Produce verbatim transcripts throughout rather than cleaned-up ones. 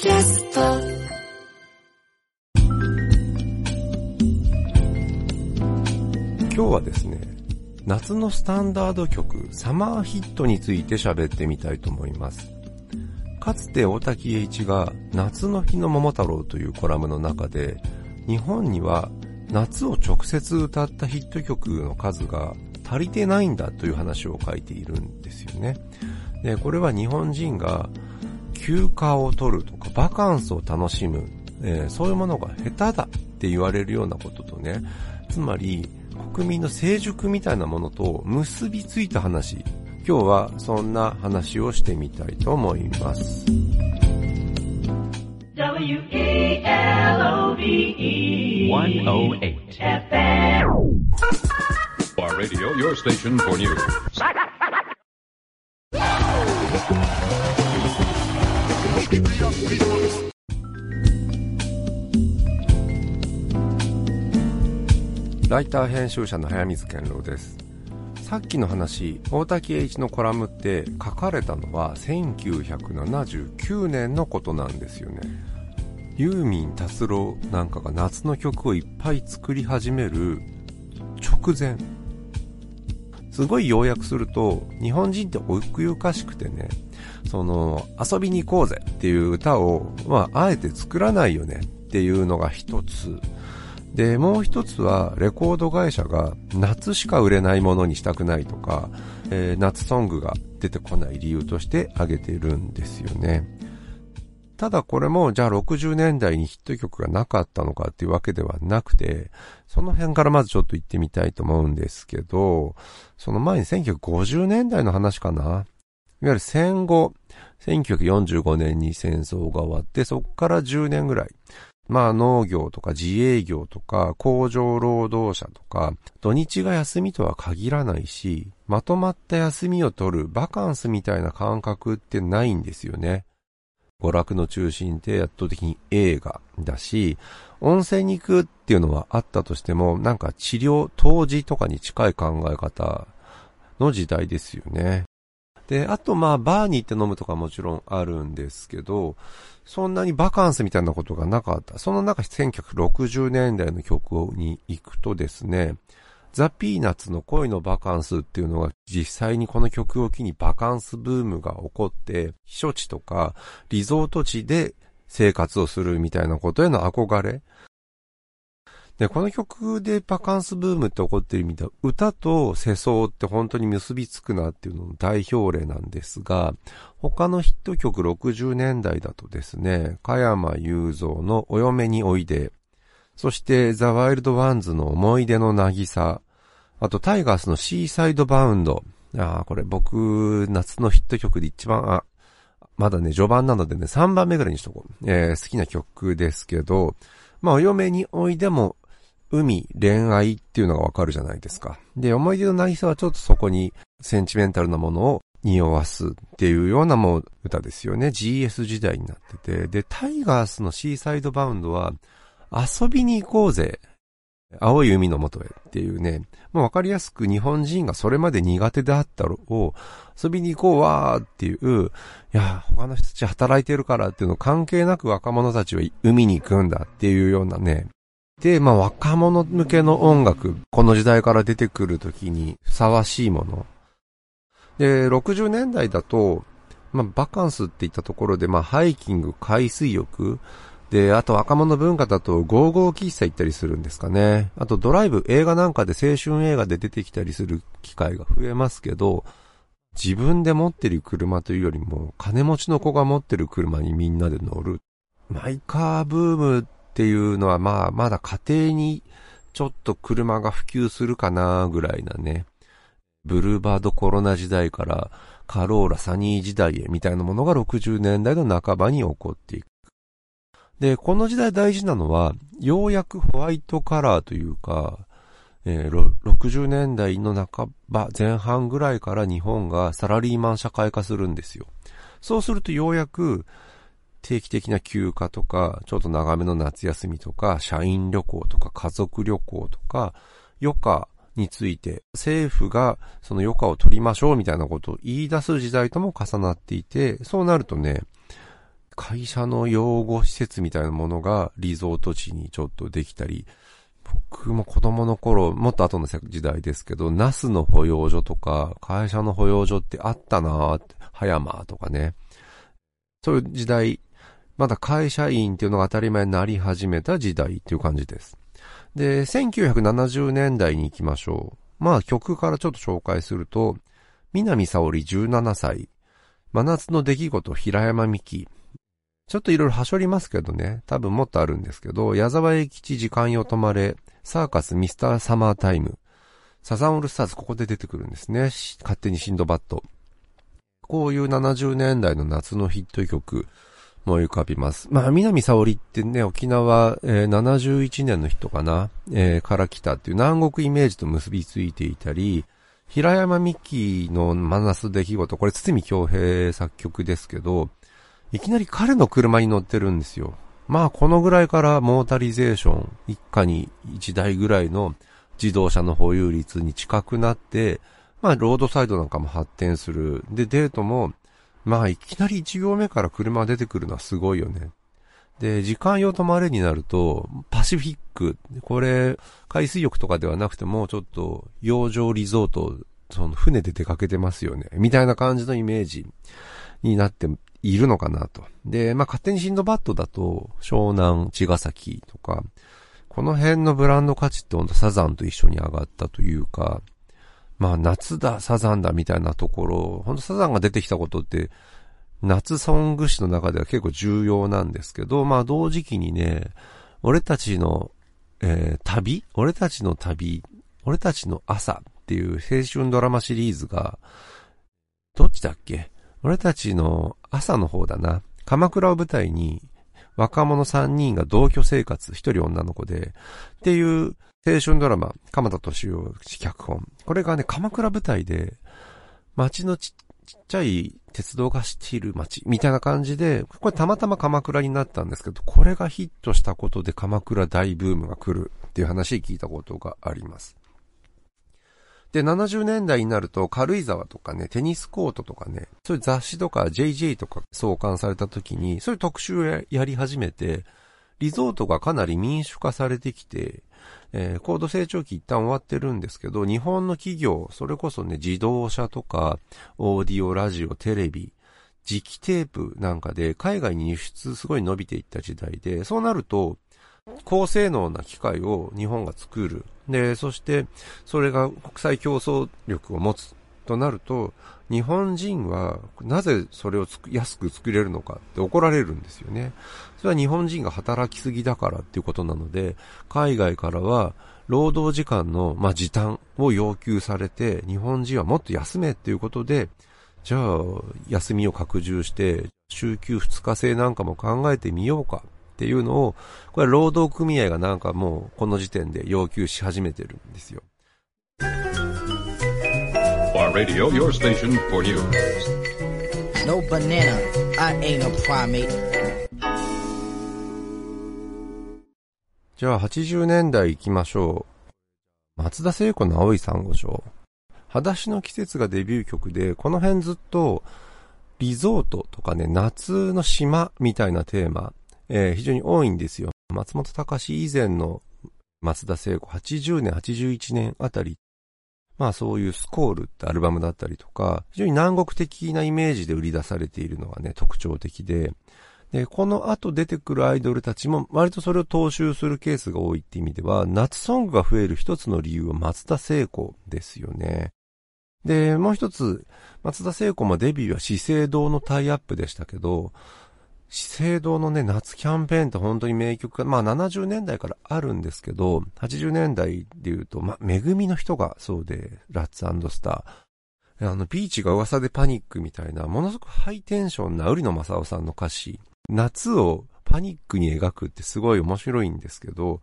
キャスト。今日はですね、夏のスタンダード曲サマーヒットについて喋ってみたいと思います。かつて大滝詠一が夏の日の桃太郎というコラムの中で、日本には夏を直接歌ったヒット曲の数が足りてないんだという話を書いているんですよね。で、これは日本人が休暇を取るとかバカンスを楽しむ、えー、そういうものが下手だって言われるようなこととね、つまり国民の成熟みたいなものと結びついた話、今日はそんな話をしてみたいと思います。 ダブリュー エー エル オー ビー イー ひゃくはちOur radio, your station for news. ライター編集者の早水健郎です。さっきの話、大滝詠一のコラムって書かれたのはせんきゅうひゃくななじゅうきゅうねんのことなんですよね。ユーミン達郎なんかが夏の曲をいっぱい作り始める直前、すごい要約すると、日本人って奥ゆかしくてね、その遊びに行こうぜっていう歌を、まああえて作らないよねっていうのが一つで、もう一つはレコード会社が夏しか売れないものにしたくないとか、えー、夏ソングが出てこない理由として挙げてるんですよね。ただこれも、じゃあろくじゅうねんだいにヒット曲がなかったのかっていうわけではなくて、その辺からまずちょっと言ってみたいと思うんですけど、その前にせんきゅうひゃくごじゅうねんだいの話かな。いわゆる戦後、せんきゅうひゃくよんじゅうごねんに戦争が終わって、そこからじゅうねんぐらい。まあ農業とか自営業とか工場労働者とか、土日が休みとは限らないし、まとまった休みを取るバカンスみたいな感覚ってないんですよね。娯楽の中心って圧倒的に映画だし、温泉に行くっていうのはあったとしても、なんか治療、当時とかに近い考え方の時代ですよね。で、あとまあバーに行って飲むとかもちろんあるんですけど、そんなにバカンスみたいなことがなかった。その中、せんきゅうひゃくろくじゅうねんだいの曲に行くとですね、ザ・ピーナッツの恋のバカンスっていうのが、実際にこの曲を機にバカンスブームが起こって、避暑地とかリゾート地で生活をするみたいなことへの憧れで、この曲でバカンスブームって起こってるみたいな、歌と世相って本当に結びつくなっていうのの代表例なんですが、他のヒット曲ろくじゅうねんだいだとですね、加山雄三のお嫁においで、そしてザ・ワイルド・ワンズの思い出の渚、あとタイガースのシーサイド・バウンド。ああ、これ僕、夏のヒット曲で一番、あ、まだね、序盤なのでね、さんばんめぐらいにしとこう。えー、好きな曲ですけど、まあ、お嫁においでも、海、恋愛っていうのがわかるじゃないですか。で、思い出の渚はちょっとそこにセンチメンタルなものを匂わすっていうようなもう歌ですよね。ジーエス 時代になってて。で、タイガースのシーサイド・バウンドは、遊びに行こうぜ、青い海の元へっていうね、もうわかりやすく日本人がそれまで苦手であったのを、遊びに行こうわーっていう、いや、他の人たち働いてるからっていうの関係なく若者たちは海に行くんだっていうようなね。で、まあ若者向けの音楽、この時代から出てくるときにふさわしいもの。で、ろくじゅうねんだいだと、まあバカンスっていったところで、まあハイキング、海水浴、で、あと若者文化だとゴーゴー喫茶行ったりするんですかね。あとドライブ、映画なんかで青春映画で出てきたりする機会が増えますけど、自分で持ってる車というよりも金持ちの子が持ってる車にみんなで乗る。マイカーブームっていうのはまあまだ家庭にちょっと車が普及するかなぐらいなね。ブルーバードコロナ時代からカローラサニー時代へみたいなものがろくじゅうねんだいの半ばに起こっていく。で、この時代大事なのは、ようやくホワイトカラーというか、えー、ろくじゅうねんだいの半ば、前半ぐらいから日本がサラリーマン社会化するんですよ。そうするとようやく、定期的な休暇とか、ちょっと長めの夏休みとか、社員旅行とか、家族旅行とか、余暇について、政府がその余暇を取りましょうみたいなことを言い出す時代とも重なっていて、そうなるとね、会社の養護施設みたいなものがリゾート地にちょっとできたり、僕も子供の頃、もっと後の時代ですけど、那須の保養所とか、会社の保養所ってあったなぁ、葉山とかね。そういう時代、まだ会社員っていうのが当たり前になり始めた時代っていう感じです。で、せんきゅうひゃくななじゅうねんだいに行きましょう。まあ曲からちょっと紹介すると、南沙織じゅうななさい、真夏の出来事平山美希、ちょっといろいろはしょりますけどね、多分もっとあるんですけど、矢沢永吉時間よ止まれ、サーカスミスターサマータイム、サザンオールスターズ、ここで出てくるんですね。勝手にシンドバッド。こういうななじゅうねんだいの夏のヒット曲も浮かびます。まあ、南沙織ってね、沖縄、えー、ななじゅういちねんの人かな、えー、から来たっていう南国イメージと結びついていたり、平山美希の真夏出来事、これ堤恭平作曲ですけど、いきなり彼の車に乗ってるんですよ。まあこのぐらいからモータリゼーション一家に一台ぐらいの自動車の保有率に近くなって、まあロードサイドなんかも発展する。でデートも、まあいきなり一行目から車出てくるのはすごいよね。で、時間よ止まれになると、パシフィック、これ海水浴とかではなくてもちょっと洋上リゾート、その船で出かけてますよね。みたいな感じのイメージになっているのかなと。で、まあ、勝手にシンドバッドだと、湘南、茅ヶ崎とか、この辺のブランド価値ってほんとサザンと一緒に上がったというか、まあ、夏だ、サザンだみたいなところ、ほんとサザンが出てきたことって、夏ソング史の中では結構重要なんですけど、まあ、同時期にね、俺たちの、えー、旅俺たちの旅、俺たちの朝っていう青春ドラマシリーズが、どっちだっけ？俺たちの朝の方だな。鎌倉を舞台に若者さんにんが同居生活、ひとり女の子で、っていう青春ドラマ、鎌田敏夫脚本。これがね、鎌倉舞台で、街のちっちゃい鉄道が走っている街、みたいな感じで、これたまたま鎌倉になったんですけど、これがヒットしたことで鎌倉大ブームが来るっていう話聞いたことがあります。で、ななじゅうねんだいになると、軽井沢とかね、テニスコートとかね、そういう雑誌とか ジェイジェイ とか創刊された時に、そういう特集を や, やり始めて、リゾートがかなり民主化されてきて、えー、高度成長期一旦終わってるんですけど、日本の企業、それこそね、自動車とか、オーディオ、ラジオ、テレビ、磁気テープなんかで、海外に輸出すごい伸びていった時代で、そうなると、高性能な機械を日本が作る。で、そして、それが国際競争力を持つとなると、日本人はなぜそれをつく安く作れるのかって怒られるんですよね。それは日本人が働きすぎだからっていうことなので、海外からは労働時間の、まあ、時短を要求されて、日本人はもっと休めっていうことで、じゃあ、休みを拡充して、週休ふつか制なんかも考えてみようか。っていうのを、これ労働組合がなんかもうこの時点で要求し始めてるんですよ。じゃあはちじゅうねんだい行きましょう。松田聖子の青い珊瑚礁。裸足の季節がデビュー曲で、この辺ずっとリゾートとかね、夏の島みたいなテーマ、えー、非常に多いんですよ。松本隆以前の松田聖子はちじゅうねん、はちじゅういちねんあたり、まあそういうスコールってアルバムだったりとか、非常に南国的なイメージで売り出されているのがね、特徴的で、で、この後出てくるアイドルたちも割とそれを踏襲するケースが多いって意味では、夏ソングが増える一つの理由は松田聖子ですよね。で、もう一つ、松田聖子もデビューは資生堂のタイアップでしたけど、資生堂のね、夏キャンペーンって本当に名曲が、まあななじゅうねんだいからあるんですけど、はちじゅうねんだいで言うと、まあ、めぐみの人がそうで、ラッツ&スター。あの、ビーチが噂でパニックみたいな、ものすごくハイテンションな売野正夫さんの歌詞、夏をパニックに描くってすごい面白いんですけど、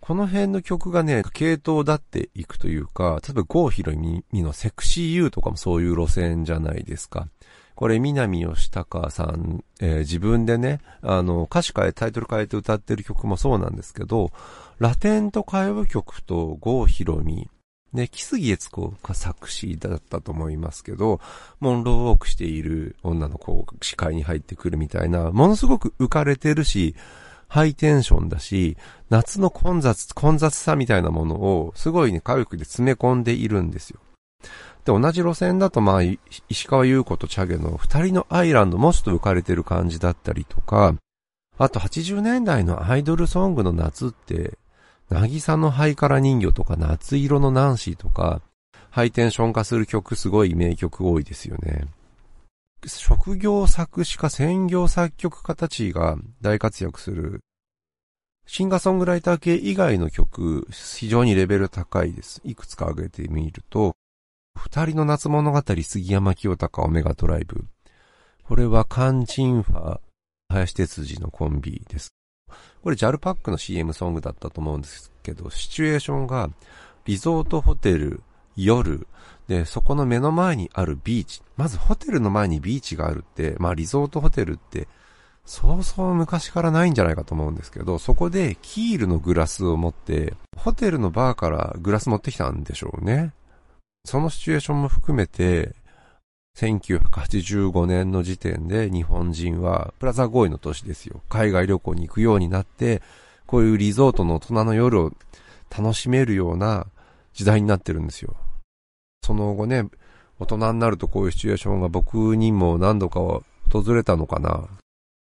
この辺の曲がね、系統だっていくというか、例えば郷ひろみのセクシーユーとかもそういう路線じゃないですか。これ、南吉高さん、えー、自分でね、あの、歌詞変え、タイトル変えて歌ってる曲もそうなんですけど、ラテンと歌謡曲と郷ひろみね、木杉悦子が作詞だったと思いますけど、モンローウォークしている女の子が視界に入ってくるみたいな、ものすごく浮かれてるし、ハイテンションだし、夏の混雑、混雑さみたいなものを、すごいね、歌曲で詰め込んでいるんですよ。で、同じ路線だと、まあ、石川優子とチャゲの二人のアイランドもちょっと浮かれてる感じだったりとか、あとはちじゅうねんだいのアイドルソングの夏って、渚のハイカラ人形とか夏色のナンシーとか、ハイテンション化する曲、すごい名曲多いですよね。職業作詞家、専業作曲家たちが大活躍するシンガーソングライター系以外の曲、非常にレベル高いです。いくつか挙げてみると、二人の夏物語、杉山清貴、オメガトライブ、これはカンチンファ、林哲司のコンビです。これ ジャル パックの シーエム ソングだったと思うんですけど、シチュエーションがリゾートホテル、夜で、そこの目の前にあるビーチ。まずホテルの前にビーチがあるって、まあリゾートホテルってそうそう昔からないんじゃないかと思うんですけど、そこでキールのグラスを持って、ホテルのバーからグラス持ってきたんでしょうね。そのシチュエーションも含めて、せんきゅうひゃくはちじゅうごねんの時点で日本人はプラザ合意の年ですよ。海外旅行に行くようになって、こういうリゾートの大人の夜を楽しめるような時代になってるんですよ。その後ね、大人になるとこういうシチュエーションが僕にも何度か訪れたのかな。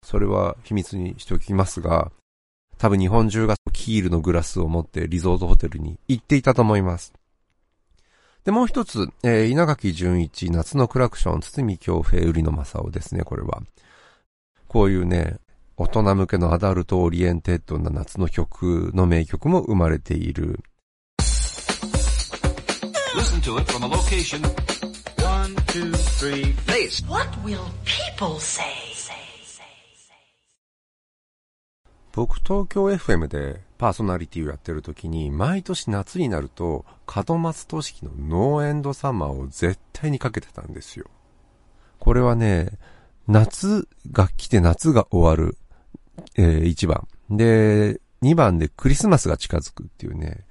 それは秘密にしておきますが、多分日本中がキールのグラスを持ってリゾートホテルに行っていたと思います。で、もう一つ、えー、稲垣潤一、夏のクラクション、堤京平、売野正夫ですね、これは。こういうね、大人向けのアダルトオリエンテッドな夏の曲の名曲も生まれている。Listen to it from a location. One, two, three, place. What will people say? 僕、東京 エフエム でパーソナリティをやってる時に、毎年夏になると、門松俊樹のノーエンドサマーを絶対にかけてたんですよ。これはね、夏が来て夏が終わる、えー、いちばん。で、にばんでクリスマスが近づくっていうね、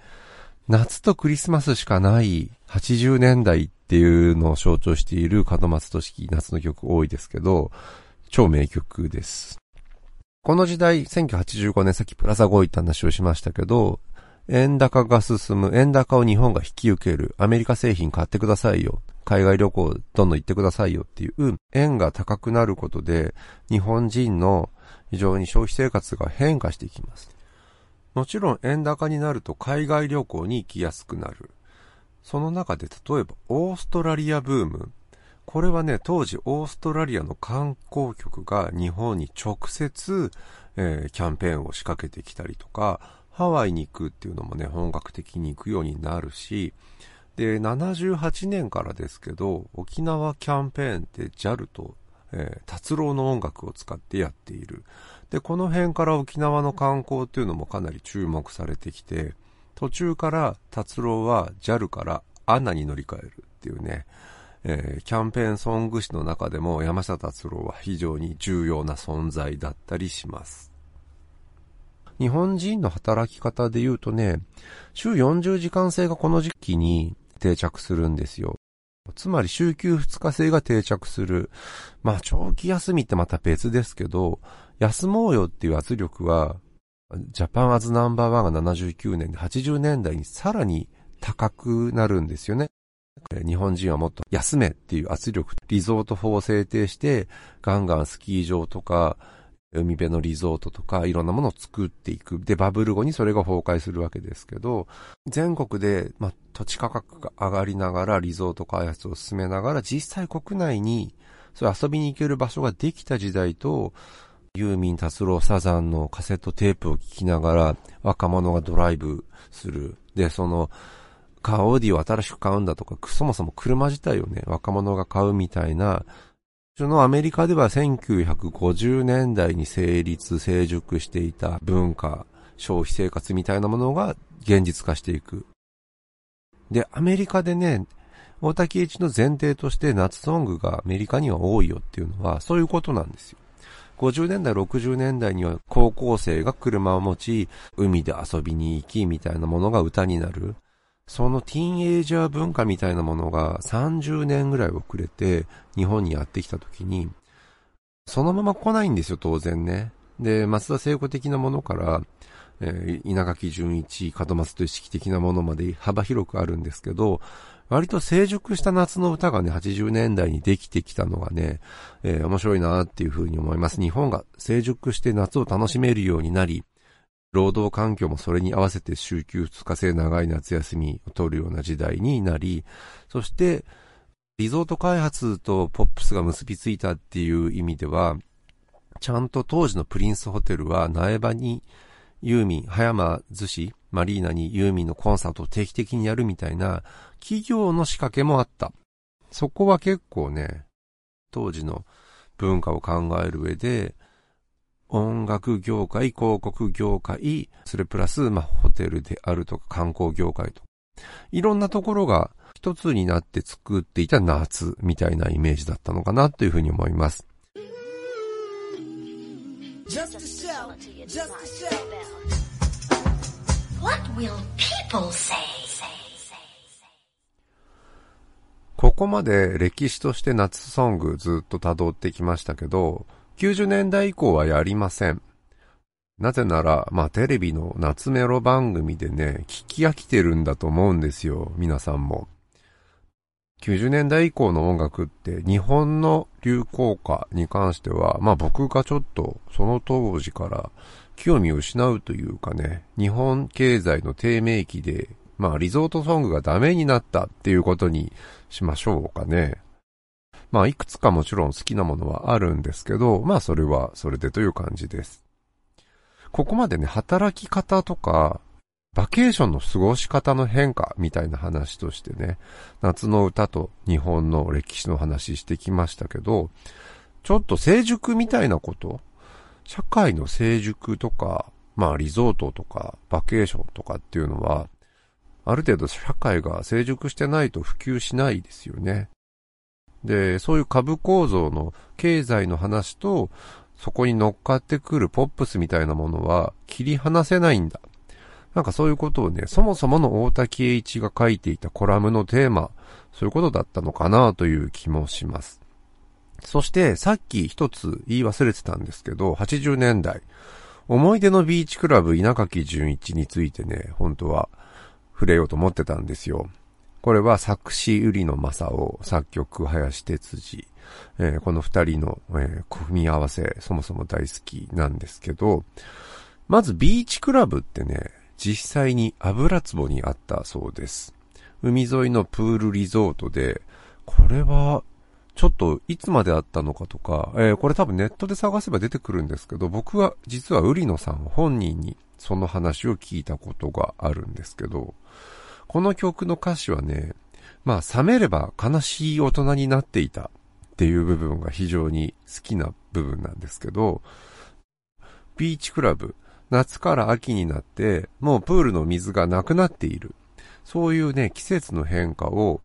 夏とクリスマスしかないはちじゅうねんだいっていうのを象徴している門松俊樹、夏の曲多いですけど、超名曲です。この時代、せんきゅうひゃくはちじゅうごねん、さっきプラザ合意って話をしましたけど、円高が進む、円高を日本が引き受ける、アメリカ製品買ってくださいよ、海外旅行どんどん行ってくださいよっていう、円が高くなることで、日本人の非常に消費生活が変化していきます。もちろん円高になると海外旅行に行きやすくなる。その中で例えばオーストラリアブーム。これはね、当時オーストラリアの観光局が日本に直接、えー、キャンペーンを仕掛けてきたりとか、ハワイに行くっていうのもね、本格的に行くようになるし、で、ななじゅうはちねんからですけど、沖縄キャンペーンって ジャル と、えー、達郎の音楽を使ってやっている。で、この辺から沖縄の観光っていうのもかなり注目されてきて、途中から達郎は ジャル から エーエヌエー に乗り換えるっていうね、えー、キャンペーンソング史の中でも山下達郎は非常に重要な存在だったりします。日本人の働き方で言うとね、週よんじゅうじかん制がこの時期に定着するんですよ。つまり週休ふつか制が定着する。まあ長期休みってまた別ですけど、休もうよっていう圧力は、ジャパンアズナンバーワンがななじゅうきゅうねんではちじゅうねんだいにさらに高くなるんですよね。日本人はもっと休めっていう圧力、リゾート法を制定して、ガンガンスキー場とか、海辺のリゾートとかいろんなものを作っていく。で、バブル後にそれが崩壊するわけですけど、全国で、まあ、土地価格が上がりながらリゾート開発を進めながら、実際国内にそう遊びに行ける場所ができた時代と、ユーミン、達郎、サザンのカセットテープを聴きながら若者がドライブする。で、そのカーオーディを新しく買うんだとか、そもそも車自体をね、若者が買うみたいな、そのアメリカではせんきゅうひゃくごじゅうねんだいに成立、成熟していた文化、消費生活みたいなものが現実化していく。で、アメリカでね、大滝一の前提として夏ソングがアメリカには多いよっていうのは、そういうことなんですよ。ごじゅうねんだい、ろくじゅうねんだいには高校生が車を持ち、海で遊びに行きみたいなものが歌になる。そのティーンエイジャー文化みたいなものがさんじゅうねんぐらい遅れて日本にやってきたときに、そのまま来ないんですよ、当然ね。で、松田聖子的なものから、えー、稲垣潤一、門松という意識的なものまで幅広くあるんですけど、割と成熟した夏の歌がね、はちじゅうねんだいにできてきたのがね、えー、面白いなっていうふうに思います。日本が成熟して夏を楽しめるようになり、労働環境もそれに合わせて週休ふつか制長い夏休みを取るような時代になり、そしてリゾート開発とポップスが結びついたっていう意味では、ちゃんと当時のプリンスホテルは苗場にユーミン、葉山寿司、マリーナにユーミンのコンサートを定期的にやるみたいな企業の仕掛けもあった。そこは結構ね、当時の文化を考える上で、音楽業界、広告業界、それプラス、まあ、ホテルであるとか観光業界とか、いろんなところが一つになって作っていた夏みたいなイメージだったのかなというふうに思います。Just a shell, just a shell. What will people say? ここまで歴史として夏ソングずっと辿ってきましたけど、きゅうじゅうねんだい以降はやりません。なぜなら、まあテレビの夏メロ番組でね、聞き飽きてるんだと思うんですよ、皆さんも。きゅうじゅうねんだい以降の音楽って日本の流行歌に関しては、まあ僕がちょっとその当時から興味を失うというかね、日本経済の低迷期で、まあリゾートソングがダメになったっていうことにしましょうかね。まあいくつかもちろん好きなものはあるんですけど、まあそれはそれでという感じです。ここまでね、働き方とか、バケーションの過ごし方の変化みたいな話としてね、夏の歌と日本の歴史の話してきましたけど、ちょっと成熟みたいなこと、社会の成熟とか、まあリゾートとかバケーションとかっていうのは、ある程度社会が成熟してないと普及しないですよね。で、そういう株構造の経済の話と、そこに乗っかってくるポップスみたいなものは切り離せないんだ。なんかそういうことをね、そもそもの大滝詠一が書いていたコラムのテーマ、そういうことだったのかなという気もします。そしてさっき一つ言い忘れてたんですけど、はちじゅうねんだい、思い出のビーチクラブ稲垣潤一についてね、本当は触れようと思ってたんですよ。これは作詞瓜野正夫、作曲林哲司、えー、この二人の、えー、組み合わせ、そもそも大好きなんですけど、まずビーチクラブってね、実際に油壺にあったそうです。海沿いのプールリゾートで、これはちょっといつまであったのかとか、えー、これ多分ネットで探せば出てくるんですけど、僕は実は瓜野さん本人にその話を聞いたことがあるんですけど、この曲の歌詞はね、まあ冷めれば悲しい大人になっていたっていう部分が非常に好きな部分なんですけど、ビーチクラブ、夏から秋になってもうプールの水がなくなっている。そういうね、季節の変化を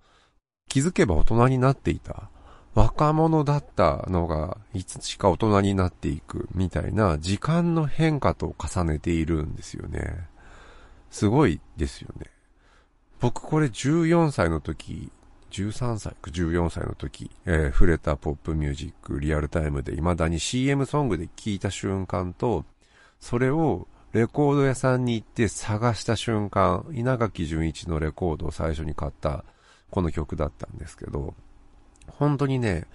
気づけば大人になっていた。若者だったのがいつしか大人になっていくみたいな時間の変化と重ねているんですよね。すごいですよね。僕これじゅうよんさいの時、じゅうさんさいかじゅうよんさいの時、えー、触れたポップミュージックリアルタイムで未だに シーエム ソングで聴いた瞬間と、それをレコード屋さんに行って探した瞬間、稲垣潤一のレコードを最初に買ったこの曲だったんですけど、本当にね、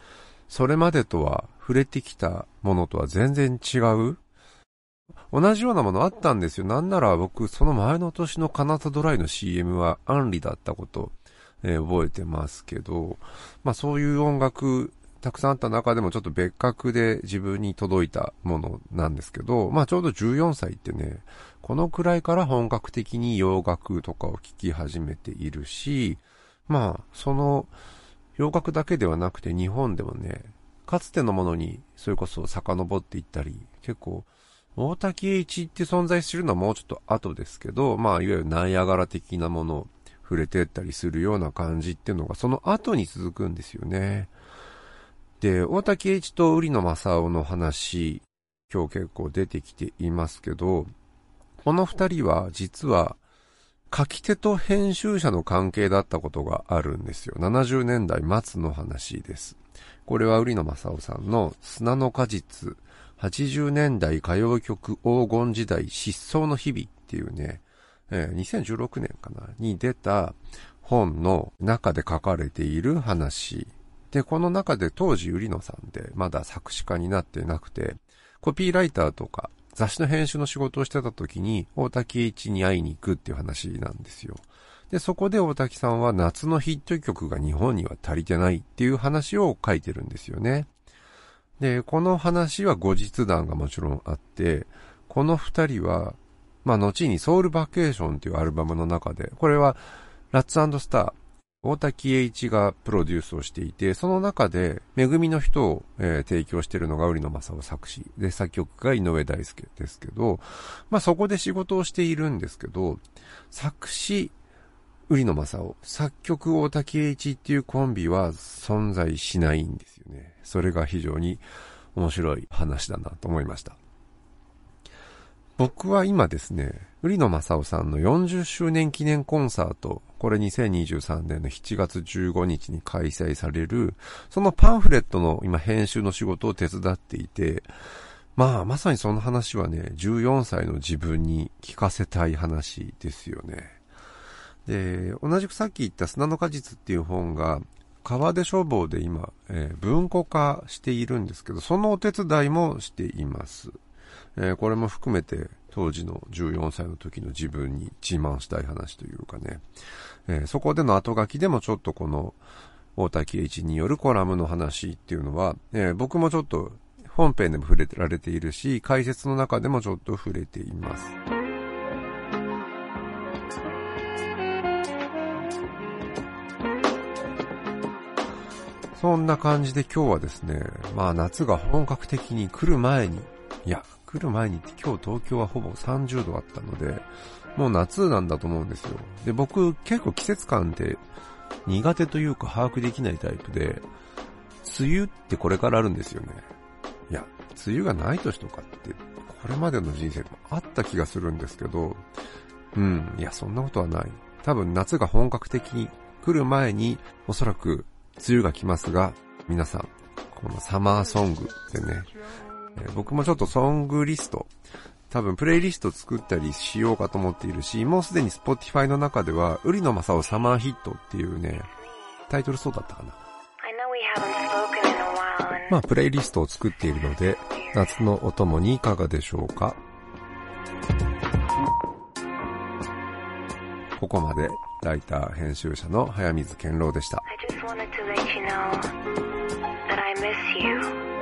それまでとは触れてきたものとは全然違う。同じようなものあったんですよ。なんなら僕、その前の年のカナタドライの シーエム はアンリだったこと、えー、覚えてますけど、まあそういう音楽たくさんあった中でもちょっと別格で自分に届いたものなんですけど、まあちょうどじゅうよんさいってね、このくらいから本格的に洋楽とかを聴き始めているし、まあその洋楽だけではなくて日本でもね、かつてのものにそれこそ遡っていったり、結構大滝詠一って存在するのはもうちょっと後ですけど、まあ、いわゆるナイアガラ的なものを触れてったりするような感じっていうのがその後に続くんですよね。で、大滝詠一と瓜野正夫の話、今日結構出てきていますけど、この二人は実は書き手と編集者の関係だったことがあるんですよ。ななじゅうねんだいまつの話です。これは売野正夫さんの砂の果実、はちじゅうねんだい歌謡曲黄金時代失踪の日々っていうね、えー、にせんじゅうろくねんかなに出た本の中で書かれている話。で、この中で当時売野さんでまだ作詞家になってなくて、コピーライターとか雑誌の編集の仕事をしてた時に大滝一に会いに行くっていう話なんですよ。で、そこで大滝さんは夏のヒット曲が日本には足りてないっていう話を書いてるんですよね。で、この話は後日談がもちろんあって、この二人は、まあ、後にソウルバケーションっていうアルバムの中で、これはラッツ&スター、大滝栄一がプロデュースをしていて、その中で、恵みの人を、えー、提供しているのが売野正夫作詞で、作曲が井上大輔ですけど、まあ、そこで仕事をしているんですけど、作詞、売野正夫、作曲大滝栄一っていうコンビは存在しないんですよね。それが非常に面白い話だなと思いました。僕は今ですね、売野正夫さんのよんじゅっしゅうねん記念コンサート、これにせんにじゅうさんねんのしちがつじゅうごにちに開催される、そのパンフレットの今編集の仕事を手伝っていて、まあまさにその話はね、じゅうよんさいの自分に聞かせたい話ですよね。で、同じくさっき言った砂の果実っていう本が、川出書房で今、えー、文庫化しているんですけど、そのお手伝いもしています。えー、これも含めて当時のじゅうよんさいの時の自分に自慢したい話というかね、えー、そこでの後書きでもちょっとこの大滝栄一によるコラムの話っていうのは、えー、僕もちょっと本編でも触れられているし、解説の中でもちょっと触れています。そんな感じで今日はですね、まあ夏が本格的に来る前に、いや、来る前にって今日東京はほぼさんじゅうどあったので、もう夏なんだと思うんですよ。で、僕結構季節感って苦手というか把握できないタイプで、梅雨ってこれからあるんですよね。いや、梅雨がない年とかって、これまでの人生でもあった気がするんですけど、うん、いや、そんなことはない。多分夏が本格的に来る前に、おそらく梅雨が来ますが、皆さん、このサマーソングでね、僕もちょっとソングリスト、多分プレイリスト作ったりしようかと思っているし、もうすでに Spotify の中では売野正夫サマーヒットっていうね、タイトルそうだったかな。まあプレイリストを作っているので、夏のお供にいかがでしょうか。ここまでライター編集者の早水健郎でした。I just wanted to let you know that I miss you.